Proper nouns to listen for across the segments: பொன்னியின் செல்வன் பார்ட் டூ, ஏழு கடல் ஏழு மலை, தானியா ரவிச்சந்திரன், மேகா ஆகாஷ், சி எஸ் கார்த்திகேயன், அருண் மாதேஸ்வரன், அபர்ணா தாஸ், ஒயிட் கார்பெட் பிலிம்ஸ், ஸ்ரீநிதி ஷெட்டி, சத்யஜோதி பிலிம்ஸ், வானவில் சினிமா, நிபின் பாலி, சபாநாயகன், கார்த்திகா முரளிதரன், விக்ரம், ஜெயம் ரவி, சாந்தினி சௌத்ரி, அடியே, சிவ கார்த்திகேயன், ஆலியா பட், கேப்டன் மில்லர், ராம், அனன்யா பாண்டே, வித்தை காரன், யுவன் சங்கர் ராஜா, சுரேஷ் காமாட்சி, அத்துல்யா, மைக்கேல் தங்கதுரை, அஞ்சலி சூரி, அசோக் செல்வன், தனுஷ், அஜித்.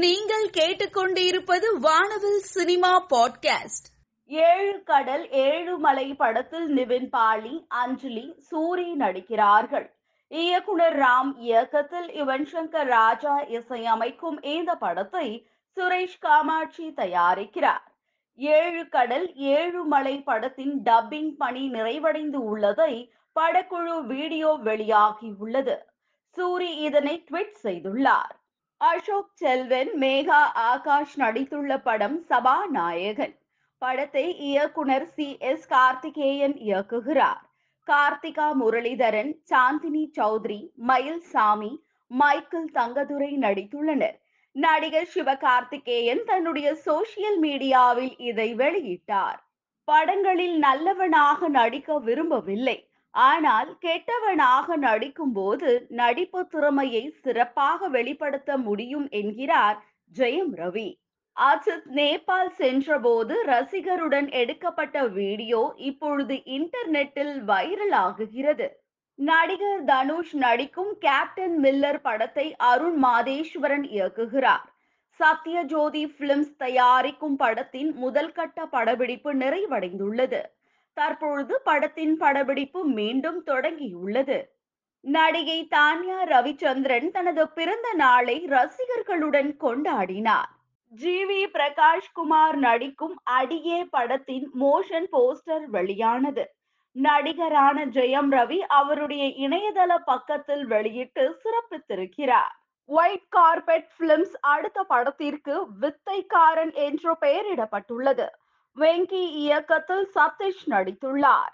நீங்கள் கேட்டுக்கொண்டிருப்பது வானவில் சினிமா பாட்காஸ்ட். ஏழு கடல் ஏழு மலை படத்தில் நிபின் பாலி, அஞ்சலி, சூரி நடிக்கிறார்கள். இயக்குனர் ராம் இயக்கத்தில் யுவன் சங்கர் ராஜா இசையமைக்கும் இந்த படத்தை சுரேஷ் காமாட்சி தயாரிக்கிறார். ஏழு கடல் ஏழு மலை படத்தின் டப்பிங் பணி நிறைவடைந்து உள்ளதை படக்குழு வீடியோ வெளியாகி உள்ளது. சூரி இதனை ட்வீட் செய்துள்ளார். அசோக் செல்வன், மேகா ஆகாஷ் நடித்துள்ள படம் சபாநாயகன். படத்தை இயக்குனர் சி எஸ் கார்த்திகேயன் இயக்குகிறார். கார்த்திகா முரளிதரன், சாந்தினி சௌத்ரி, மயில் சாமி, மைக்கேல் தங்கதுரை நடித்துள்ளனர். நடிகர் சிவ கார்த்திகேயன் தன்னுடைய சோசியல் மீடியாவில் இதை வெளியிட்டார். படங்களில் நல்லவனாக நடிக்க விரும்பவில்லை, ஆனால் கெட்டவனாக நடிக்கும் போது நடிப்பு திறமையை சிறப்பாக வெளிப்படுத்த முடியும் என்கிறார் ஜெயம் ரவி. அஜித் நேபாள் சென்றபோது ரசிகருடன் எடுக்கப்பட்ட வீடியோ இப்பொழுது இன்டர்நெட்டில் வைரல் ஆகுகிறது. நடிகர் தனுஷ் நடிக்கும் கேப்டன் மில்லர் படத்தை அருண் மாதேஸ்வரன் இயக்குகிறார். சத்யஜோதி பிலிம்ஸ் தயாரிக்கும் படத்தின் முதல் கட்ட படப்பிடிப்பு நிறைவடைந்துள்ளது. தற்பொழுது படத்தின் படப்பிடிப்பு மீண்டும் தொடங்கியுள்ளது. நடிகை தானியா ரவிச்சந்திரன் தனது பிறந்த நாளை ரசிகர்களுடன் கொண்டாடினார். ஜி வி பிரகாஷ்குமார் நடிக்கும் அடியே படத்தின் மோஷன் போஸ்டர் வெளியானது. நடிகரான ஜெயம் ரவி அவருடைய இணையதள பக்கத்தில் வெளியிட்டு சிறப்பித்திருக்கிறார். ஒயிட் கார்பெட் பிலிம்ஸ் அடுத்த படத்திற்கு வித்தை காரன் என்று பெயரிடப்பட்டுள்ளது. வெங்கி இயக்கத்தில் சதீஷ் நடித்துள்ளார்.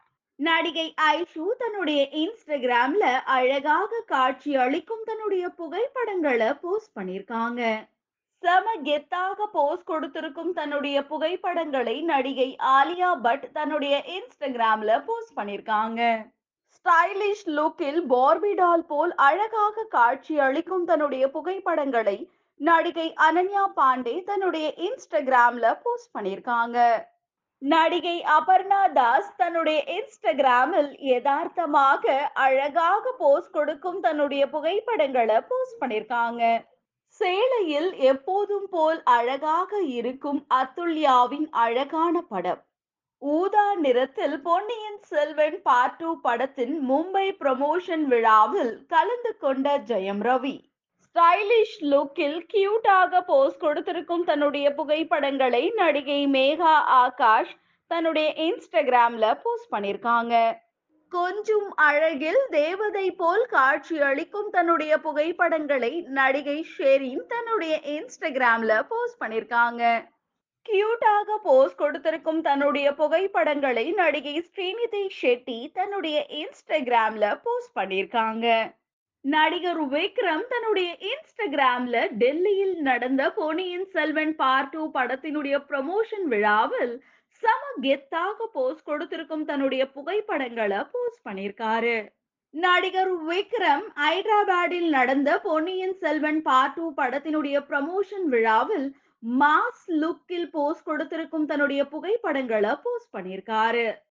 நடிகை ஐஷு தன்னுடைய இன்ஸ்டாகிராம்ல அழகாக காட்சி அளிக்கும் தன்னுடைய புகைப்படங்களை போஸ்ட் பண்ணிருக்காங்க. செம கெத்தாக போஸ்ட் கொடுத்திருக்கும் தன்னுடைய புகைப்படங்களை நடிகை ஆலியா பட் தன்னுடைய இன்ஸ்டாகிராம்ல போஸ்ட் பண்ணிருக்காங்க. ஸ்டைலிஷ் லுக்கில் பார்பி டால் போல் அழகாக காட்சி அளிக்கும் தன்னுடைய புகைப்படங்களை நடிகை அனன்யா பாண்டே தன்னுடைய இன்ஸ்டாகிராம்ல போஸ்ட் பண்ணிருக்காங்க. நடிகை அபர்ணா தாஸ் தன்னுடைய இன்ஸ்டாகிராமில் யதார்த்தமாக அழகாக போஸ்ட் கொடுக்கும் தன்னுடைய புகைப்படங்களை போஸ்ட் பண்ணிருக்காங்க. சேலையில் எப்போதும் போல் அழகாக இருக்கும் அத்துல்யாவின் அழகான படம். ஊதா நிறத்தில் பொன்னியின் செல்வன் பார்ட் டூ படத்தின் மும்பை ப்ரமோஷன் விழாவில் கலந்து கொண்ட ஜெயம் ரவி ஸ்டைலிஷ் லுக்கில் கியூட்டாக போஸ்ட் கொடுத்திருக்கும் தன்னுடைய புகைப்படங்களை நடிகை மேகா ஆகாஷ் தன்னுடைய இன்ஸ்டாகிராம்ல போஸ்ட் பண்ணிருக்காங்க. கொஞ்சம் அழகில் தேவதை போல் காட்சி அளிக்கும் தன்னுடைய புகைப்படங்களை நடிகை ஷெரின் தன்னுடைய இன்ஸ்டாகிராம்ல போஸ்ட் பண்ணிருக்காங்க. கியூட்டாக போஸ்ட் கொடுத்திருக்கும் தன்னுடைய புகைப்படங்களை நடிகை ஸ்ரீநிதி ஷெட்டி தன்னுடைய இன்ஸ்டாகிராம்ல போஸ்ட் பண்ணிருக்காங்க. நடிகர் விக்ரம் தன்னுடைய இன்ஸ்டாகிராம்ல டெல்லியில் நடந்த பொன்னியின் செல்வன் பார்ட் டூ படத்தினுடைய ப்ரமோஷன் விழாவில் சம கெத்தாக போஸ்ட் கொடுத்திருக்கும் தன்னுடைய புகைப்படங்களை போஸ்ட் பண்ணிருக்காரு. நடிகர் விக்ரம் ஹைதராபாத்தில் நடந்த பொன்னியின் செல்வன் பார்ட் டூ படத்தினுடைய ப்ரமோஷன் விழாவில் மாஸ் லுக்கில் போஸ்ட் கொடுத்திருக்கும் தன்னுடைய புகைப்படங்களை போஸ்ட் பண்ணிருக்காரு.